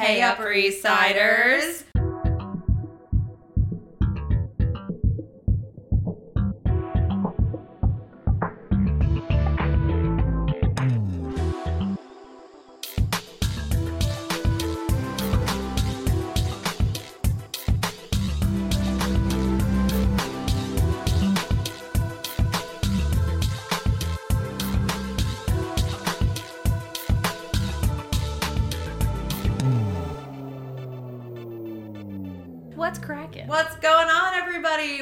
Hey Upper East Siders!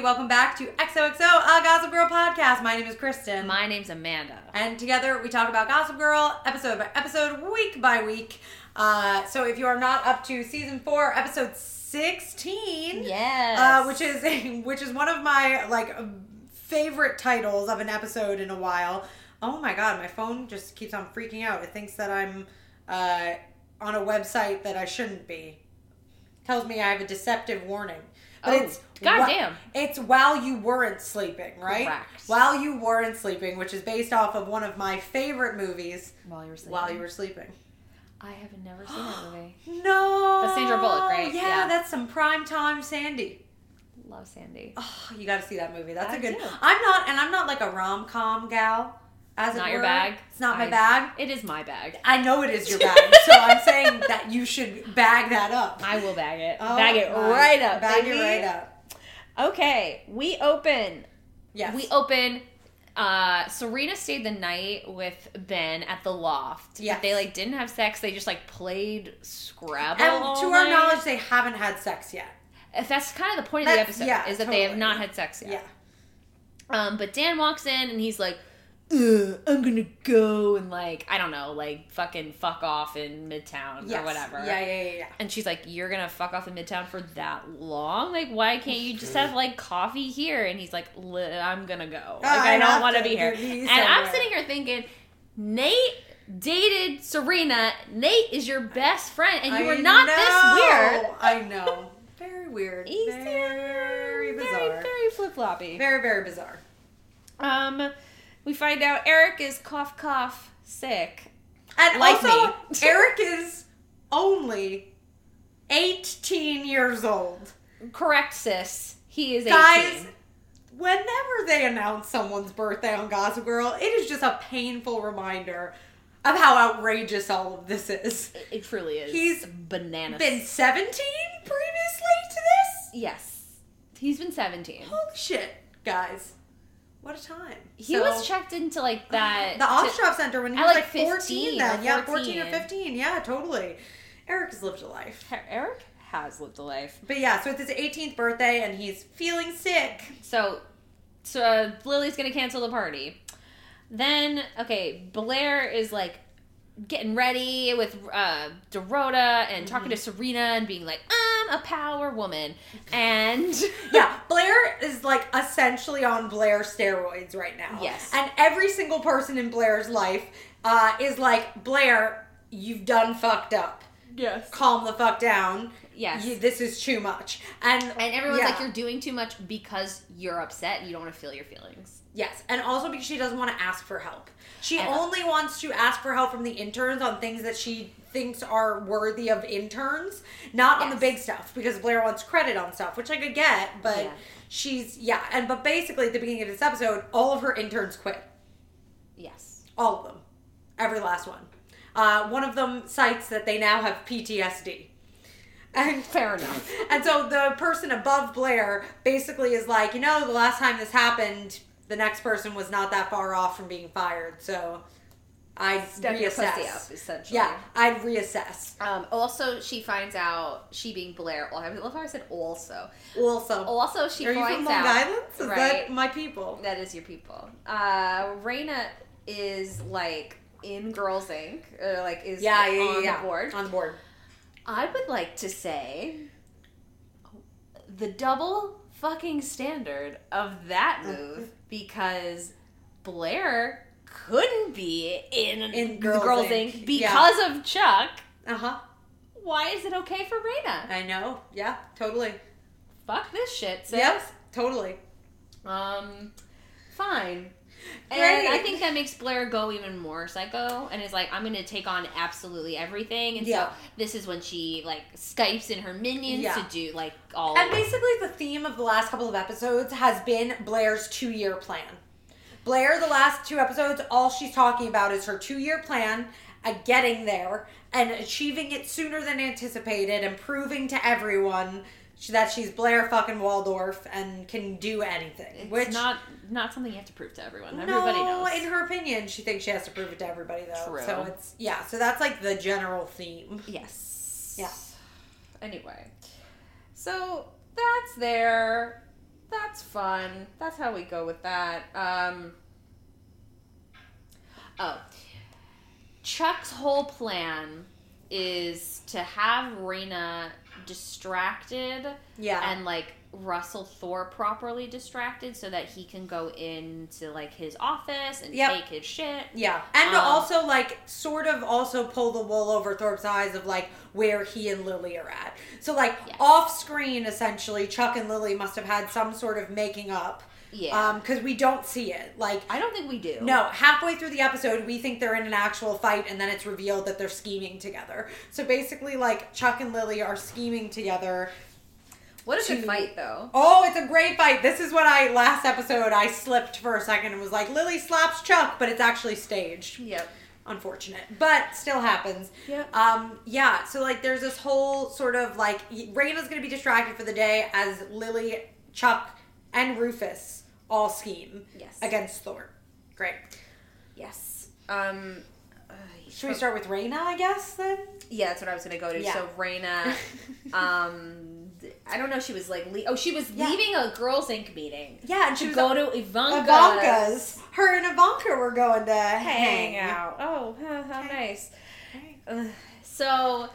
Welcome back to XOXO, a Gossip Girl podcast. My name is Kristen. My name's Amanda. And together we talk about Gossip Girl episode by episode, week by week. So if you are not up to season 4, episode 16, yes, which is one of my favorite titles of an episode in a while. Oh my god, my phone just keeps on freaking out. It thinks that I'm on a website that I shouldn't be. It tells me I have a deceptive warning. But it's goddamn. It's While You Weren't Sleeping, right? Correct. While You Weren't Sleeping, which is based off of one of my favorite movies. While You Were Sleeping. I have never seen that movie. No. That's Sandra Bullock, right? Yeah, that's some primetime Sandy. Love Sandy. Oh, you got to see that movie. That's a good. I'm not like a rom-com gal. It's not my bag. It is my bag. I know it is your bag, so I'm saying that you should bag that up. I will bag it. Bag it right up. Bag it right up. Okay, we open. Yes. We open. Serena stayed the night with Ben at the loft. Yeah. They didn't have sex. They just played Scrabble. And to our knowledge, they haven't had sex yet. If that's kind of the point of the episode, is that totally. They have not had sex yet. Yeah. But Dan walks in and he's like, I'm gonna go and fucking fuck off in Midtown or whatever. Yeah. And she's like, you're gonna fuck off in Midtown for that long? Why can't you just have coffee here? And he's like, I'm gonna go. I don't want to be here. And I'm sitting here thinking, Nate dated Serena. Nate is your best friend, and you are not this weird. I know. Very weird. Very bizarre. Very, very flip floppy. Very, very bizarre. We find out Eric is cough cough sick. And also, Eric is only 18 years old. Correct, sis. He is 18. Guys, whenever they announce someone's birthday on Gossip Girl, it is just a painful reminder of how outrageous all of this is. It truly is. He's bananas. Been 17 previously to this? Yes. He's been 17. Holy shit, guys. What a time. He was checked into that. The off-shop center when he was 14 then. Yeah, 14 or 15. Yeah, totally. Eric has lived a life. Eric has lived a life. But yeah, so it's his 18th birthday and he's feeling sick. So Lily's going to cancel the party. Then, okay, Blair is getting ready with Dorota and talking to Serena and being I'm a power woman. And yeah, Blair is essentially on Blair steroids right now. Yes. And every single person in Blair's life is Blair, you've done fucked up. Yes. Calm the fuck down. Yes. This is too much. And everyone's you're doing too much because you're upset and you don't want to feel your feelings. Yes. And also because she doesn't want to ask for help. She only wants to ask for help from the interns on things that she thinks are worthy of interns, not on the big stuff, because Blair wants credit on stuff, which I could get, but but basically at the beginning of this episode, all of her interns quit. Yes. All of them. Every last one. One of them cites that they now have PTSD. And fair enough. And so the person above Blair basically is the last time this happened, the next person was not that far off from being fired. So I'd reassess. Up, essentially. Yeah, I'd reassess. Also, she finds out, she being Blair, I love how I said also. Also, she finds out. Are you from Long Island? Is that my people? That is your people. Raina is in Girls Inc. Is the board. On the board. I would like to say the double fucking standard of that move because Blair couldn't be in Girls Inc. because of Chuck. Uh-huh. Why is it okay for Raina? I know. Yeah, totally. Fuck this shit, sis. Yes, totally. Fine. And I think that makes Blair go even more psycho and is like, I'm going to take on absolutely everything. And so this is when she, like, Skypes in her minions to do, like, all And basically the theme of the last couple of episodes has been Blair's 2-year plan. Blair, the last 2 episodes, all she's talking about is her 2-year plan, getting there and achieving it sooner than anticipated and proving to everyone that she's Blair fucking Waldorf and can do anything. It's which not something you have to prove to everyone. Everybody knows. In her opinion, she thinks she has to prove it to everybody, though. True. So it's so that's like the general theme. Yes. Yeah. Anyway. So that's there. That's fun. That's how we go with that. Chuck's whole plan is to have Raina distracted and like Russell Thorpe properly distracted so that he can go into like his office and take his shit and also like sort of also pull the wool over Thorpe's eyes of like where he and Lily are at, so like off screen essentially Chuck and Lily must have had some sort of making up. Yeah. Because we don't see it. Like, I don't think we do. No. Halfway through the episode, we think they're in an actual fight, and then it's revealed that they're scheming together. So basically, like, Chuck and Lily are scheming together. What a good fight, though. Oh, it's a great fight. This is what last episode, I slipped for a second and was like, Lily slaps Chuck, but it's actually staged. Yep. Unfortunate, but still happens. Yeah. So, like, there's this whole sort of, like, Raina's going to be distracted for the day as Lily, Chuck, and Rufus all scheme against Thor. Great. Yes. Should we start with Raina, I guess, then? Yeah, that's what I was going to go to. Yeah. So Raina, I don't know, she was like, leaving a Girls Inc. meeting. Yeah, and she was going to Ivanka's. Her and Ivanka were going to hang out. Oh, how nice. So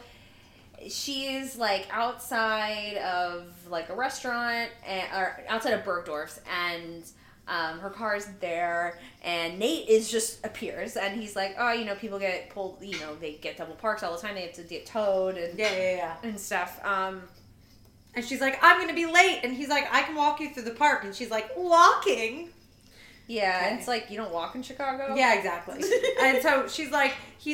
she's like outside of like a restaurant or outside of Bergdorf's, and her car is there, and Nate appears and he's like, oh, you know, people get pulled, you know, they get double parked all the time, they have to get towed and and stuff. And she's like, I'm gonna be late, and he's like, I can walk you through the park, and she's like, walking? Yeah, okay. It's like, you don't walk in Chicago? Yeah, exactly. And so he's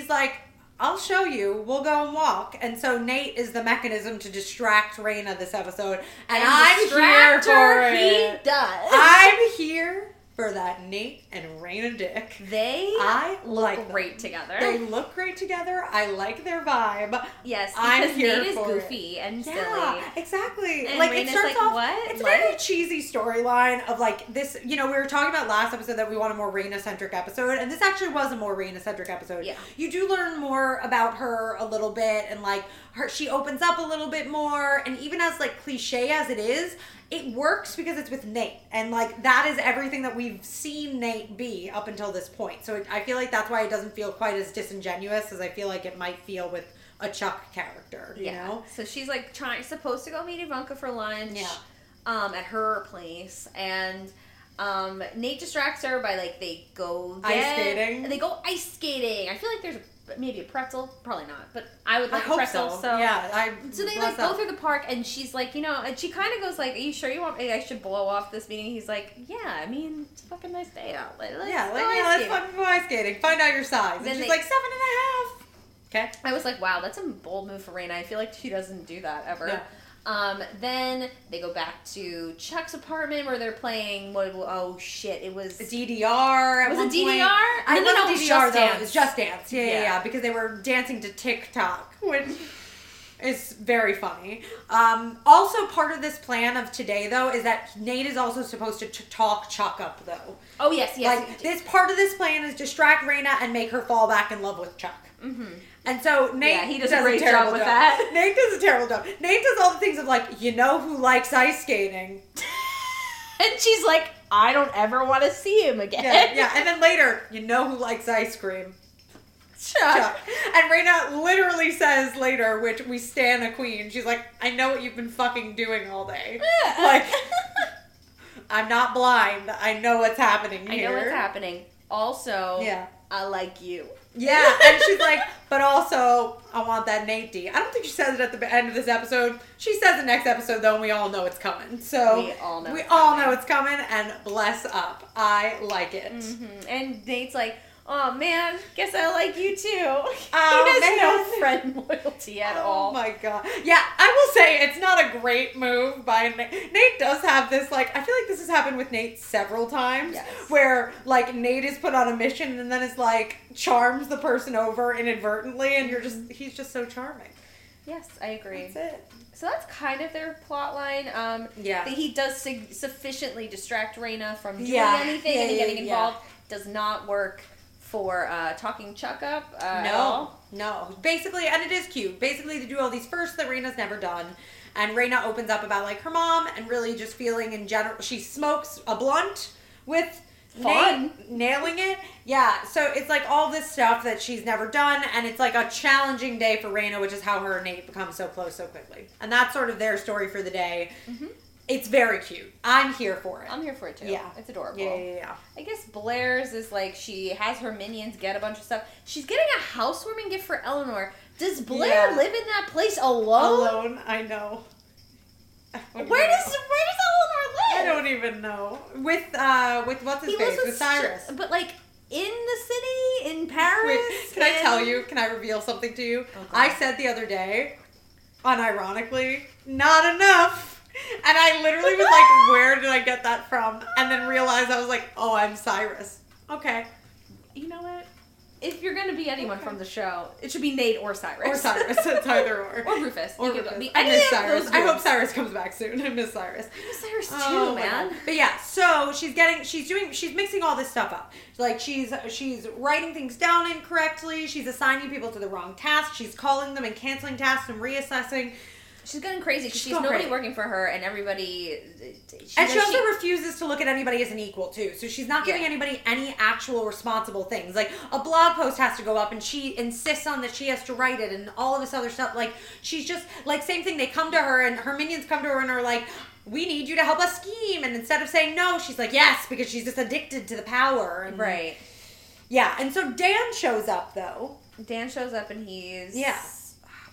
like, I'll show you. We'll go and walk. And so Nate is the mechanism to distract Raina this episode. And I'm here for it. He does. I'm here for that Nate and Raina dick. I look great together. They look great together. I like their vibe. Yes, because Nate is goofy and silly. Yeah, exactly. And like, it starts off, what? It's a very cheesy storyline of like this, you know, we were talking about last episode that we want a more Raina-centric episode, and this actually was a more Raina-centric episode. Yeah. You do learn more about her a little bit, and like she opens up a little bit more, and even as like cliche as it is, it works because it's with Nate, and like that is everything that we've seen Nate be up until this point. So I feel like that's why it doesn't feel quite as disingenuous as I feel like it might feel with a Chuck character, you know? So she's like supposed to go meet Ivanka for lunch at her place, and Nate distracts her by like they go ice skating. I feel like there's maybe a pretzel, probably not, but I would like a pretzel. So yeah, so they like go through the park, and she's like, you know, and she kind of goes like, "Are you sure you want me? I should blow off this meeting." He's like, "Yeah, I mean, it's a fucking nice day out. Let's fucking go ice skating. Find out your size." And she's like 7.5. Okay, I was like, wow, that's a bold move for Raina. I feel like she doesn't do that ever. Yeah. Then they go back to Chuck's apartment where they're playing. It was a DDR. It was a DDR. It was DDR though. It was Just Dance. Yeah. Because they were dancing to TikTok, which is very funny. Also, part of this plan of today though is that Nate is also supposed to talk Chuck up though. Oh yes. Like this part of this plan is distract Raina and make her fall back in love with Chuck. Mm-hmm. And so Nate Nate does a terrible job. Nate does all the things of like, you know who likes ice skating. And she's like, I don't ever want to see him again. Yeah. And then later, you know who likes ice cream. Chuck. And Raina literally says later, which we stan a queen, she's like, I know what you've been fucking doing all day. Like, I'm not blind. I know what's happening here. Also, I like you. Yeah, and she's like, but also, I want that Nate D. I don't think she says it at the end of this episode. She says it next episode, though, and we all know it's coming. So we all know it's coming, and bless up. I like it. Mm-hmm. And Nate's like, oh, man, guess I like you, too. He has no friend loyalty at all. Oh, my God. Yeah, I will say it's not a great move by Nate. Nate does have this, like, I feel like this has happened with Nate several times. Yes. Where, like, Nate is put on a mission and then is, like, charms the person over inadvertently. And you're just, he's just so charming. Yes, I agree. That's it. So that's kind of their plot line. That he does sufficiently distract Raina from doing anything and getting involved. Does not work. For talking Chuck up? No. Basically, and it is cute. Basically, they do all these firsts that Raina's never done. And Raina opens up about, like, her mom and really just feeling in general. She smokes a blunt with Fun. Nailing it. Yeah, so it's, like, all this stuff that she's never done. And it's, like, a challenging day for Raina, which is how her and Nate become so close so quickly. And that's sort of their story for the day. Mm-hmm. It's very cute. I'm here for it. I'm here for it, too. Yeah. It's adorable. Yeah. I guess Blair's is like, she has her minions get a bunch of stuff. She's getting a housewarming gift for Eleanor. Does Blair live in that place alone? Alone, I know. Where does Eleanor live? I don't even know. With what's his face? With Cyrus. But like, in the city? In Paris? Wait, I tell you? Can I reveal something to you? Okay. I said the other day, unironically, not enough. And I literally was like, where did I get that from? And then realized I was like, oh, I'm Cyrus. Okay. You know what? If you're going to be anyone from the show, it should be Nate or Cyrus. Or Cyrus. It's either or. Or Rufus. Or Rufus. I miss Cyrus. I hope Cyrus comes back soon. I miss Cyrus. I miss Cyrus too, man. But yeah, so she's mixing all this stuff up. Like she's writing things down incorrectly. She's assigning people to the wrong tasks. She's calling them and canceling tasks and reassessing. She's going crazy because she's nobody working for her and everybody... She also refuses to look at anybody as an equal, too. So she's not giving anybody any actual responsible things. Like, a blog post has to go up and she insists on that she has to write it and all of this other stuff. Like, she's just... Like, same thing. They come to her and her minions come to her and are like, we need you to help us scheme. And instead of saying no, she's like, yes, because she's just addicted to the power. And, right. Yeah. And so Dan shows up, though. Dan shows up and he's... Yeah.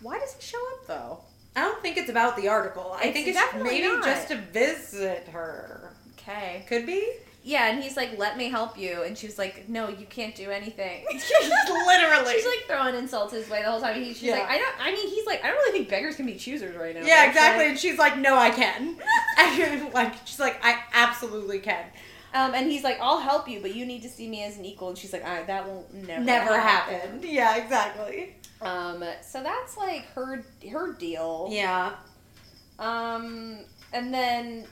Why does he show up, though? I don't think it's about the article. I think it's maybe just to visit her. Okay. Could be? Yeah, and he's like, let me help you. And she was like, no, you can't do anything. Literally. She's like throwing insults his way the whole time. She's like, I don't really think beggars can be choosers right now. Yeah, right? Exactly. And she's like, no, I can. And she's like, I absolutely can. And he's like, I'll help you, but you need to see me as an equal. And she's like, that will never happen. Yeah, exactly. So that's like her deal. Yeah. And then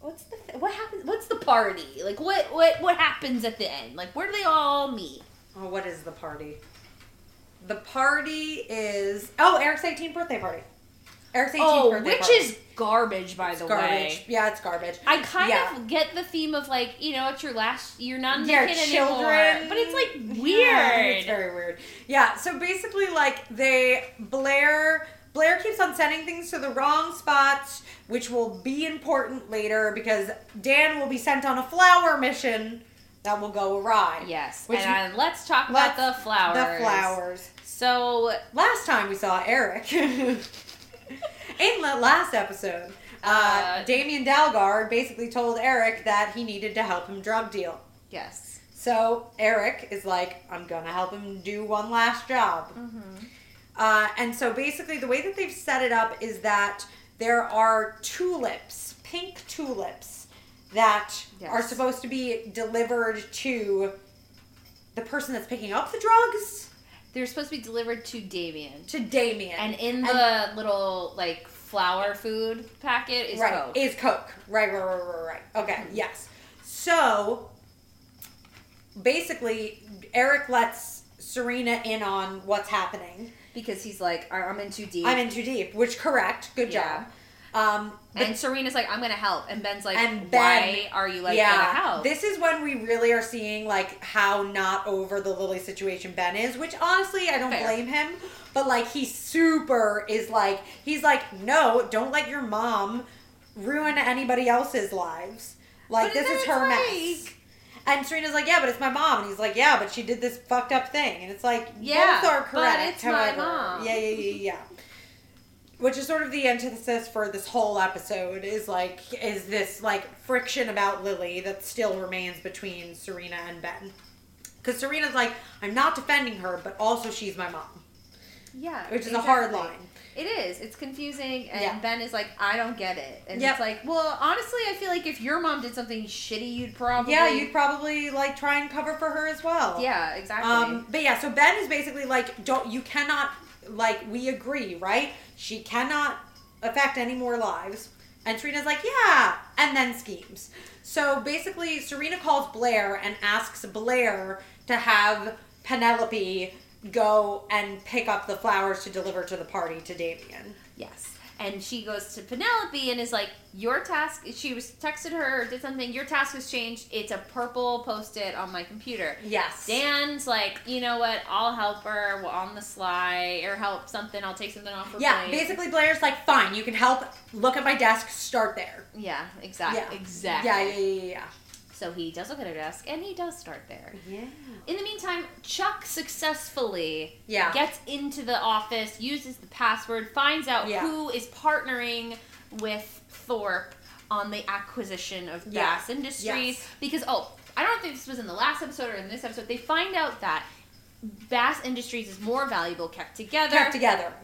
what's the party? Like what happens at the end? Like where do they all meet? Oh, what is the party? The party is Eric's 18th birthday party. Eric's 18th birthday party. Which is garbage, by the way. Yeah, it's garbage. I kind of get the theme of, like, you know, it's your last... You're not in the kid anymore. But it's, like, weird. Yeah, it's very weird. Yeah, so basically, like, Blair keeps on sending things to the wrong spots, which will be important later because Dan will be sent on a flower mission that will go awry. Yes, and let's talk about the flowers. The flowers. So... Last time we saw Eric... In the last episode, Damien Dalgard basically told Eric that he needed to help him drug deal. Yes. So Eric is like, I'm going to help him do one last job. Mm-hmm. And so basically the way that they've set it up is that there are tulips, pink tulips, that are supposed to be delivered to the person that's picking up the drugs. They're supposed to be delivered to Damien. And in the little, like, flower food packet is Coke. Is Coke. Right. Okay, yes. So, basically, Eric lets Serena in on what's happening. Because he's like, I'm in too deep. Which, correct. Good job. And Serena's like, I'm going to help. And Ben's like, why are you going to help? This is when we really are seeing, like, how not over the Lily situation Ben is, which honestly, I don't blame him. But, like, he's like, no, don't let your mom ruin anybody else's lives. Like, this is her mess. And Serena's like, yeah, but it's my mom. And he's like, yeah, but she did this fucked up thing. And it's like, yeah, both are correct. But it's however. My mom. Yeah. Which is sort of the antithesis for this whole episode is this like friction about Lily that still remains between Serena and Ben. Because Serena's like, I'm not defending her, but also she's my mom. Yeah. Which is exactly. A hard line. It is. It's confusing. And yeah. Ben is like, I don't get it. And It's like, well, honestly, I feel like if your mom did something shitty, you'd probably like try and cover for her as well. Yeah, exactly. But yeah, so Ben is basically like, we agree, right? She cannot affect any more lives. And Serena's like, yeah. And then schemes. So basically, Serena calls Blair and asks Blair to have Penelope go and pick up the flowers to deliver to the party to Damien. Yes. And she goes to Penelope and is like, your task, she was texted her or did something, your task has changed. It's a purple post-it on my computer. Yes. Dan's like, you know what, I'll help her on the sly or help something. I'll take something off her plate. Yeah, basically Blair's like, fine, you can help. Look at my desk. Start there. Yeah, exactly. Yeah. Exactly. Yeah. So he does look at her desk, and he does start there. Yeah. In the meantime, Chuck successfully gets into the office, uses the password, finds out who is partnering with Thorpe on the acquisition of Bass Industries. Yes. Because, I don't think this was in the last episode or in this episode, they find out that Bass Industries is more valuable kept together.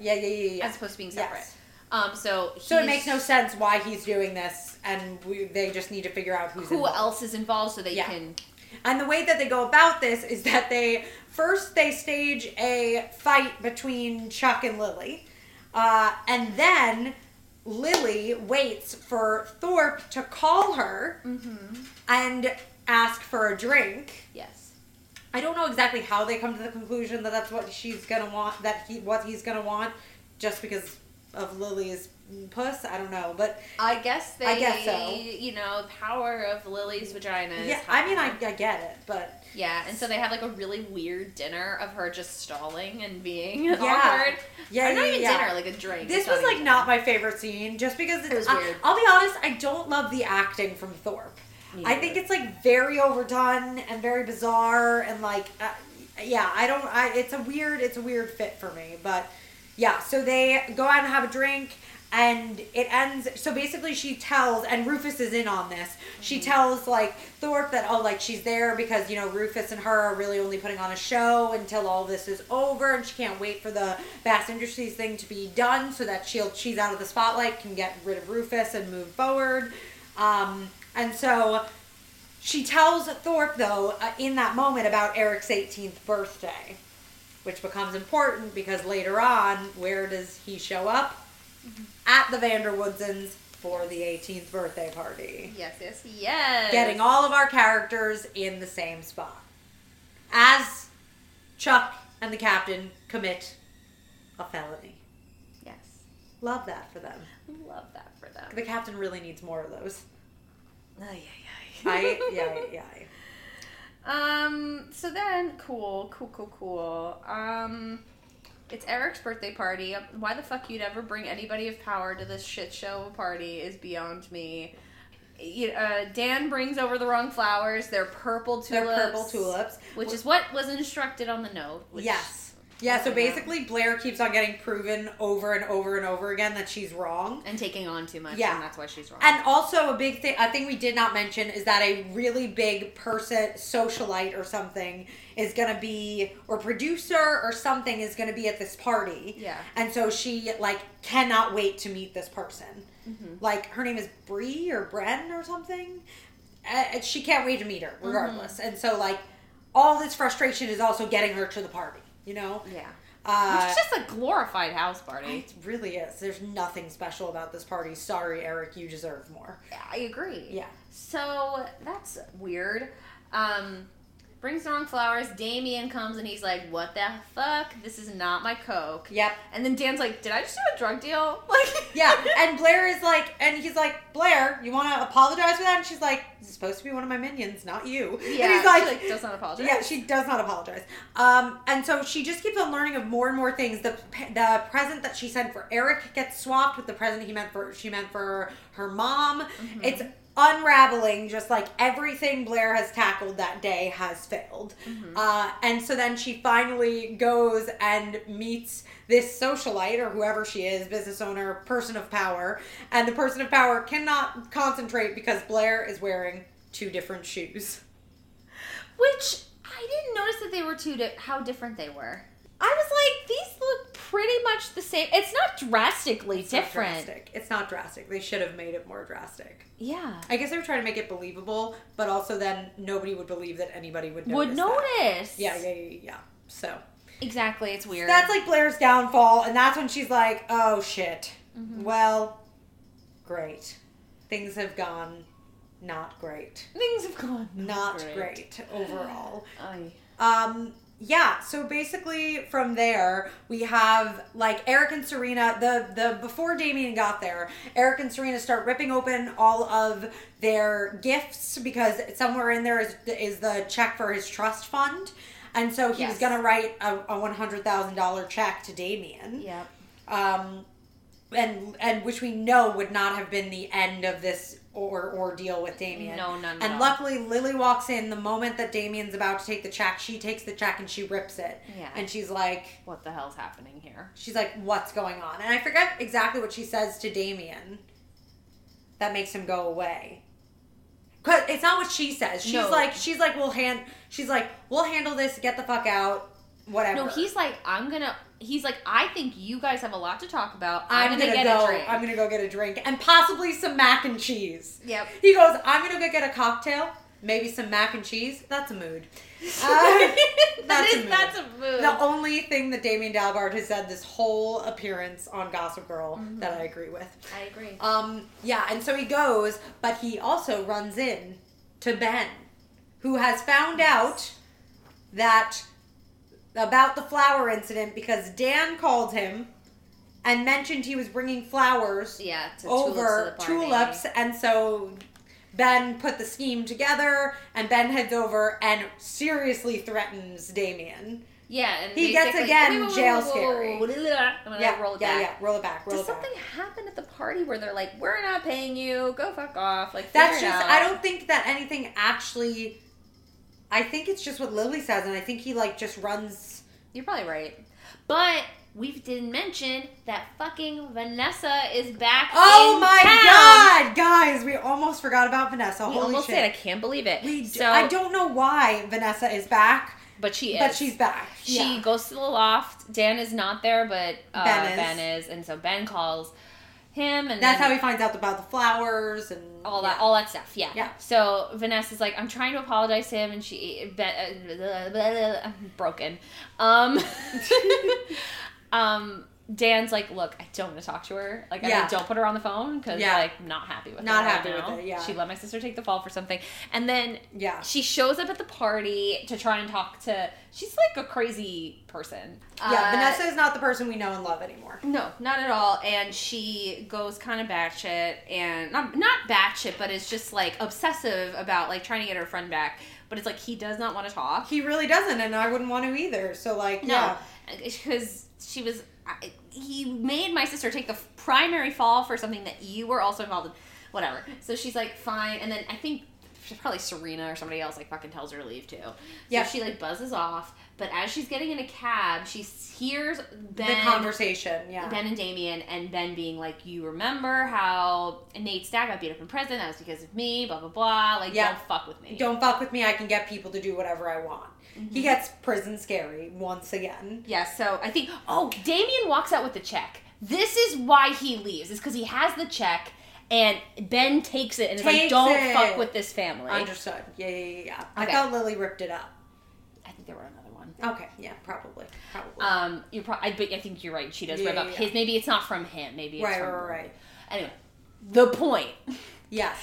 Yeah. As opposed to being separate. Yes. So it makes no sense why he's doing this, and they just need to figure out who else is involved so they can. And the way that they go about this is that they stage a fight between Chuck and Lily, and then Lily waits for Thorpe to call her and ask for a drink. Yes. I don't know exactly how they come to the conclusion that that's what she's gonna want, what he's gonna want, just because of Lily's puss, I don't know, but I guess so. You know, the power of Lily's vagina is high. I mean, I get it, but and so they have like a really weird dinner of her just stalling and being awkward. Not even dinner, like a drink. This was like not my favorite scene, just because it was weird. I'll be honest, I don't love the acting from Thorpe. Neither. I think it's like very overdone and very bizarre, and like it's a weird fit for me, but. Yeah, so they go out and have a drink, and it ends... So basically she tells, and Rufus is in on this, she tells, like, Thorpe that, she's there because, you know, Rufus and her are really only putting on a show until all this is over, and she can't wait for the Bass Industries thing to be done so that she's out of the spotlight, can get rid of Rufus and move forward. And so she tells Thorpe, though, in that moment about Eric's 18th birthday. Which becomes important because later on, where does he show up? At the Vanderwoodsons for the 18th birthday party. Yes. Getting all of our characters in the same spot. As Chuck and the captain commit a felony. Yes. Love that for them. The captain really needs more of those. Ay. So then, cool. It's Eric's birthday party. Why the fuck you'd ever bring anybody of power to this shit show party is beyond me. Dan brings over the wrong flowers. They're purple tulips. Which is what was instructed on the note. Yeah, so basically Blair keeps on getting proven over and over and over again that she's wrong. And taking on too much, and that's why she's wrong. And also a thing we did not mention is that a really big person, socialite or something, is going to be, or producer or something is going to be at this party. Yeah. And so she, cannot wait to meet this person. Mm-hmm. Her name is Bree or Bren or something. She can't wait to meet her, regardless. Mm-hmm. And so, all this frustration is also getting her to the party. You know? Yeah. It's just a glorified house party. It really is. There's nothing special about this party. Sorry, Eric, you deserve more. Yeah, I agree. Yeah. So, that's weird. Brings the wrong flowers. Damien comes and he's like, what the fuck? This is not my Coke. Yep. And then Dan's like, did I just do a drug deal? Yeah. And Blair is like, and he's like, Blair, you want to apologize for that? And she's like, this is supposed to be one of my minions, not you. Yeah. And he's like, she does not apologize. Yeah, she does not apologize. And so she just keeps on learning of more and more things. The present that she sent for Eric gets swapped with the present she meant for her mom. Mm-hmm. It's unraveling just like everything Blair has tackled that day has failed. Mm-hmm. And so then she finally goes and meets this socialite or whoever she is, business owner, person of power. And the person of power cannot concentrate because Blair is wearing two different shoes. Which I didn't notice that they were how different they were. I was like, these look pretty much the same. It's not drastically different. It's not drastic. They should have made it more drastic. Yeah. I guess they were trying to make it believable, but also then nobody would believe that anybody would notice. Yeah. So. Exactly. It's weird. So that's like Blair's downfall, and that's when she's like, oh, shit. Mm-hmm. Well, great. Things have gone not great. Things have gone not great overall. Yeah, so basically from there, we have, like, Eric and Serena, before Damien got there, Eric and Serena start ripping open all of their gifts because somewhere in there is the check for his trust fund. And so he was going to write a $100,000 check to Damien. Yep. And which we know would not have been the end of this ordeal with Damien. No. Luckily, Lily walks in the moment that Damien's about to take the check. She takes the check and she rips it. Yeah. And she's like, what the hell's happening here? She's like, what's going on? And I forget exactly what she says to Damien that makes him go away. Cause it's not what she says. She's like, we'll handle this, get the fuck out. Whatever. No, he's like, I think you guys have a lot to talk about. I'm going to go get a drink. And possibly some mac and cheese. Yep. He goes, I'm going to go get a cocktail, maybe some mac and cheese. That's a mood. That's a mood. The only thing that Damien Dalgard has said this whole appearance on Gossip Girl mm-hmm. that I agree with. I agree. Yeah, and so he goes, but he also runs in to Ben, who has found out that... about the flower incident because Dan called him and mentioned he was bringing flowers over tulips. And so Ben put the scheme together and Ben heads over and seriously threatens Damien. Yeah. And he gets again jail scary. Roll it back. Yeah, roll it back. Does something happen at the party where they're like, we're not paying you. Go fuck off. Like, that's just, I don't think that anything actually... I think it's just what Lily says, and I think he, like, just runs... You're probably right. But we didn't mention that fucking Vanessa is back in town. God! Guys, we almost forgot about Vanessa. Holy shit. I can't believe it. I don't know why Vanessa is back. But she is. But she's back. She goes to the loft. Dan is not there, but Ben is. And so Ben calls him. And that's how he finds out about the flowers and... All that stuff, yeah. So Vanessa's like, I'm trying to apologize to him, and she, I'm broken. Dan's like, look, I don't want to talk to her. Like, I mean, don't put her on the phone because, I'm not happy with her. Not happy with it. She let my sister take the fall for something, and then she shows up at the party to try and talk to. She's like a crazy person. Vanessa is not the person we know and love anymore. No, not at all. And she goes kind of batshit, and not batshit, but is just like obsessive about like trying to get her friend back. But it's like he does not want to talk. He really doesn't, and I wouldn't want to either. So like, no, because she was. He made my sister take the primary fall for something that you were also involved in. Whatever. So she's like, fine. And then I think probably Serena or somebody else like fucking tells her to leave too. So she like buzzes off. But as she's getting in a cab, she hears Ben. The conversation, Ben and Damien, and Ben being like, you remember how Nate Stack got beat up in prison? That was because of me, blah, blah, blah. Like, don't fuck with me. Don't fuck with me. I can get people to do whatever I want. Mm-hmm. He gets prison scary once again. Yeah, so I think, Damien walks out with the check. This is why he leaves. It's because he has the check, and Ben takes it and is like, don't fuck with this family. Understood. Yeah. Okay. I thought Lily ripped it up. I think there were another. Okay, yeah, probably. I think you're right. She does rev up his. Maybe it's not from him. Maybe it's from right. Anyway, the point. Yes.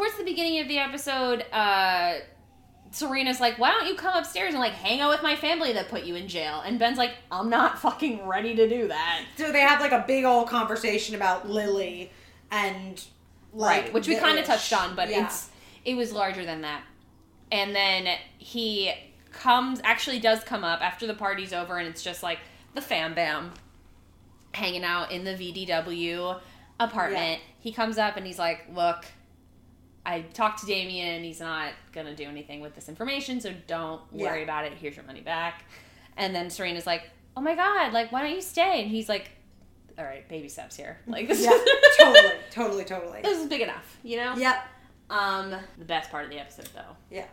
Towards the beginning of the episode, Serena's like, "Why don't you come upstairs and like hang out with my family that put you in jail?" And Ben's like, "I'm not fucking ready to do that." So they have like a big old conversation about Lily and like which we kind of touched on, but it was larger than that. And then he does come up after the party's over, and it's just like the fam bam hanging out in the VDW. apartment. Yeah. He comes up and he's like, look, I talked to Damien and he's not going to do anything with this information, so don't worry about it. Here's your money back. And then Serena's like, oh my God, like, why don't you stay? And he's like, all right, baby steps here. Like, this is totally. This is big enough, you know? Yep. The best part of the episode, though. Yeah.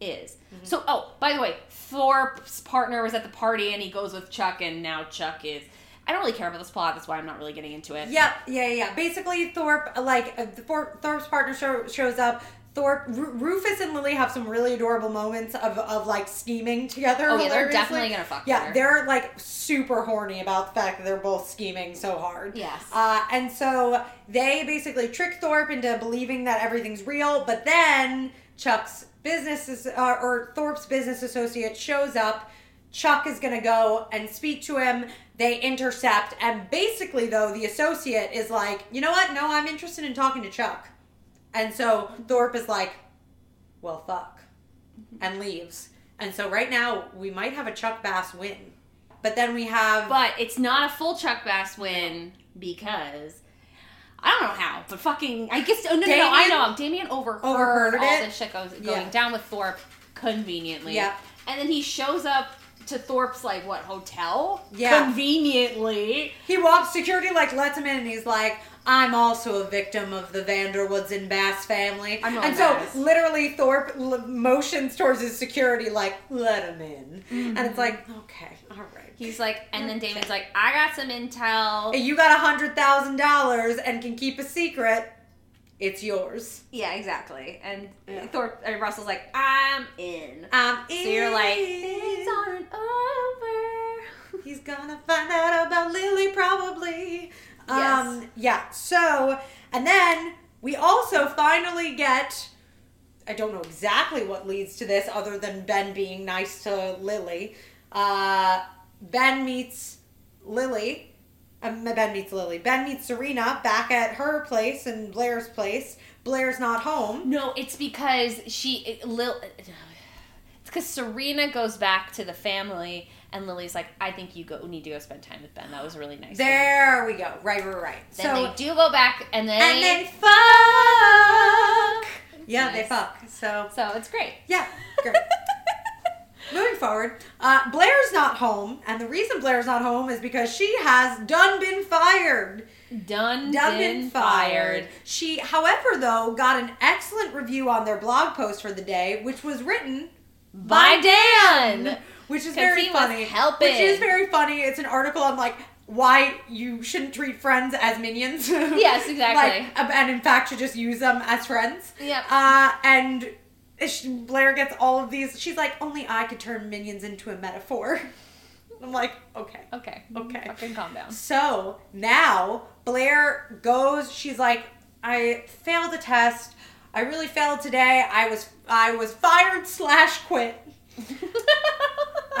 Is. Mm-hmm. So, oh, by the way, Thorpe's partner was at the party and he goes with Chuck, and now Chuck is... I don't really care about this plot. That's why I'm not really getting into it. Yep. Yeah. Basically, Thorpe, Thorpe's partner shows up. Thorpe, Rufus and Lily have some really adorable moments of like scheming together. Oh yeah, they're definitely gonna fuck. Yeah, they're like super horny about the fact that they're both scheming so hard. Yes. And so they basically trick Thorpe into believing that everything's real, but then Chuck's Thorpe's business associate shows up. Chuck is gonna go and speak to him. They intercept, and basically though, the associate is like, you know what? No, I'm interested in talking to Chuck. And so Thorpe is like, well, fuck, and leaves. And so right now, we might have a Chuck Bass win. But then we have... But it's not a full Chuck Bass win because... I don't know how, but fucking... I guess... Oh, no, I know. Damien overheard all this shit going down with Thorpe conveniently. Yeah. And then he shows up to Thorpe's, like, what, hotel? Yeah. Conveniently. He walks... Security, like, lets him in, and he's like... I'm also a victim of the Vanderwoods and Bass family. So literally Thorpe motions towards his security like, let him in. Mm-hmm. And it's like, okay, all right. He's like, and then David's like, I got some intel. If you got $100,000 and can keep a secret, it's yours. Yeah, exactly. And Thorpe, Russell's like, I'm in. So you're like, things aren't over. He's gonna find out about Lily probably. Yes. So, and then we also finally get, I don't know exactly what leads to this other than Ben being nice to Lily. Ben meets Serena back at her place and Blair's place. Blair's not home. No, it's because Serena goes back to the family. And Lily's like, I think need to go spend time with Ben. That was really nice. There we go. Right. Then so, they do go back, and then... And they fuck! Yeah, nice. They fuck. So it's great. Yeah, great. Moving forward, Blair's not home. And the reason Blair's not home is because she has been fired. Done been fired. She, however, though, got an excellent review on their blog post for the day, which was written by Dan. Which is very funny. It's an article on like why you shouldn't treat friends as minions. Yes, exactly. And in fact, you just use them as friends. Yep. And Blair gets all of these. She's like, only I could turn minions into a metaphor. I'm like, okay. Fucking calm down. So now Blair goes. She's like, I failed a test. I really failed today. I was fired/quit.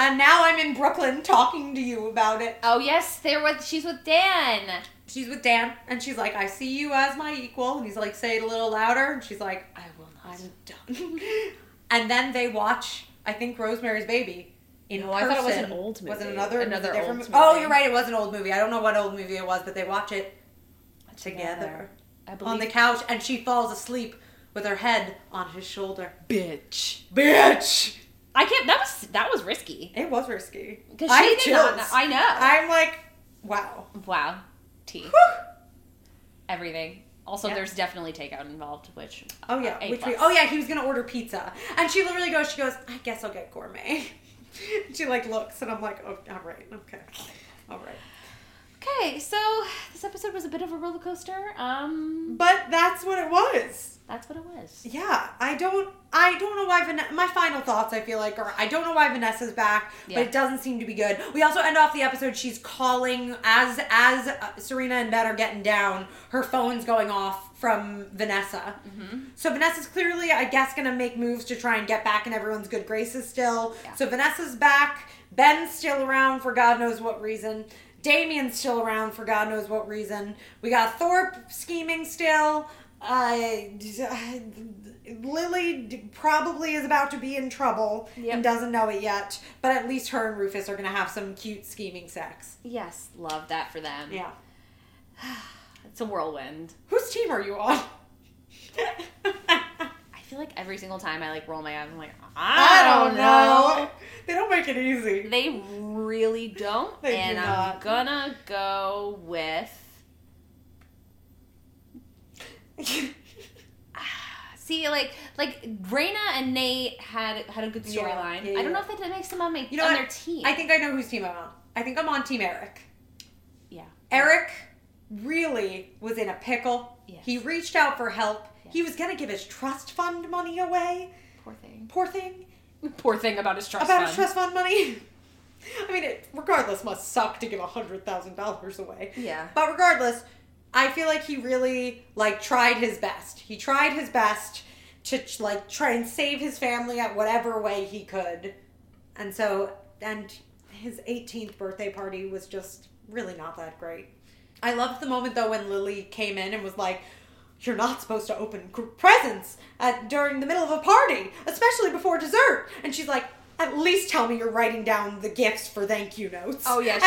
And now I'm in Brooklyn talking to you about it. Oh yes, she's with Dan. She's with Dan, and she's like, I see you as my equal. And he's like, say it a little louder. And she's like, I will not. I'm done. And then they watch, I think, Rosemary's Baby in person. I thought it was an old movie. Was it another old movie? Oh, you're right. It was an old movie. I don't know what old movie it was, but they watch it together on the couch, and she falls asleep with her head on his shoulder. Bitch. I can't. That was risky. It was risky. Because she did not. I know. I'm like, wow. Tea. Whew. Everything. Also, there's definitely takeout involved, which. Oh yeah. He was gonna order pizza, and she literally goes. She goes, I guess I'll get gourmet. She like looks, and I'm like, oh, all right. Okay, so this episode was a bit of a roller coaster. But that's what it was. Yeah, I don't know why my final thoughts, I feel like, are I don't know why Vanessa's back, but it doesn't seem to be good. We also end off the episode, she's calling, as Serena and Ben are getting down, her phone's going off from Vanessa. Mm-hmm. So Vanessa's clearly, I guess, going to make moves to try and get back in everyone's good graces still. Yeah. So Vanessa's back, Ben's still around for God knows what reason, Damien's still around for God knows what reason, we got Thorpe scheming still, Lily probably is about to be in trouble and doesn't know it yet, but at least her and Rufus are going to have some cute scheming sex. Yes, love that for them. Yeah. It's a whirlwind. Whose team are you on? I feel like every single time I roll my eyes, I'm like, I don't know. They don't make it easy. They really don't. I'm gonna go with... See, Raina and Nate had a good storyline. Yeah, yeah, yeah. I don't know if that makes them on their team. I think I know whose team I'm on. I think I'm on Team Eric. Yeah. Eric really was in a pickle. Yes. He reached out for help. Yes. He was going to give his trust fund money away. Poor thing. Poor thing about his trust fund. About his trust fund money. I mean, it regardless must suck to give $100,000 away. Yeah. But regardless... I feel like he really, tried his best. He tried his best to, try and save his family at whatever way he could. And so, his 18th birthday party was just really not that great. I loved the moment, though, when Lily came in and was like, you're not supposed to open presents during the middle of a party, especially before dessert. And she's like, at least tell me you're writing down the gifts for thank you notes. Oh, yeah.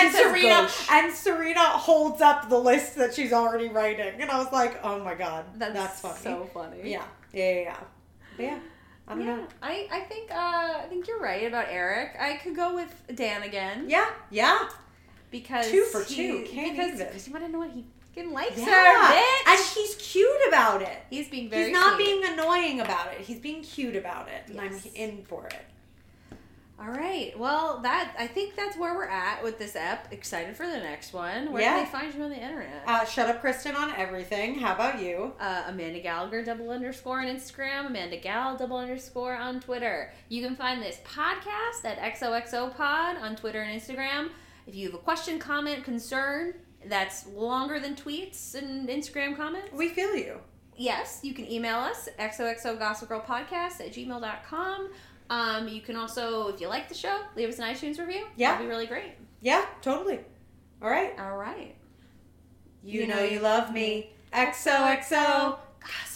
And Serena holds up the list that she's already writing. And I was like, oh, my God. That's funny. So funny. Yeah. Yeah, yeah, yeah. But yeah. I don't know. I think you're right about Eric. I could go with Dan again. Yeah. Yeah. Because two for two. Because you want to know what he fucking likes her, bitch. And he's cute about it. He's being very cute. He's not being annoying about it. He's being cute about it. Yes. And I'm in for it. All right. Well, I think that's where we're at with this ep. Excited for the next one. Where do they find you on the internet? Shut Up Kristen on everything. How about you? Amanda Gallagher __ on Instagram. Amanda Gal __ on Twitter. You can find this podcast at XOXO Pod on Twitter and Instagram. If you have a question, comment, concern that's longer than tweets and Instagram comments, we feel you. Yes. You can email us xoxogossipgirlpodcast@gmail.com. You can also, if you like the show, leave us an iTunes review. Yeah. That'd be really great. Yeah, totally. All right. You know you love me. XOXO. Gossip.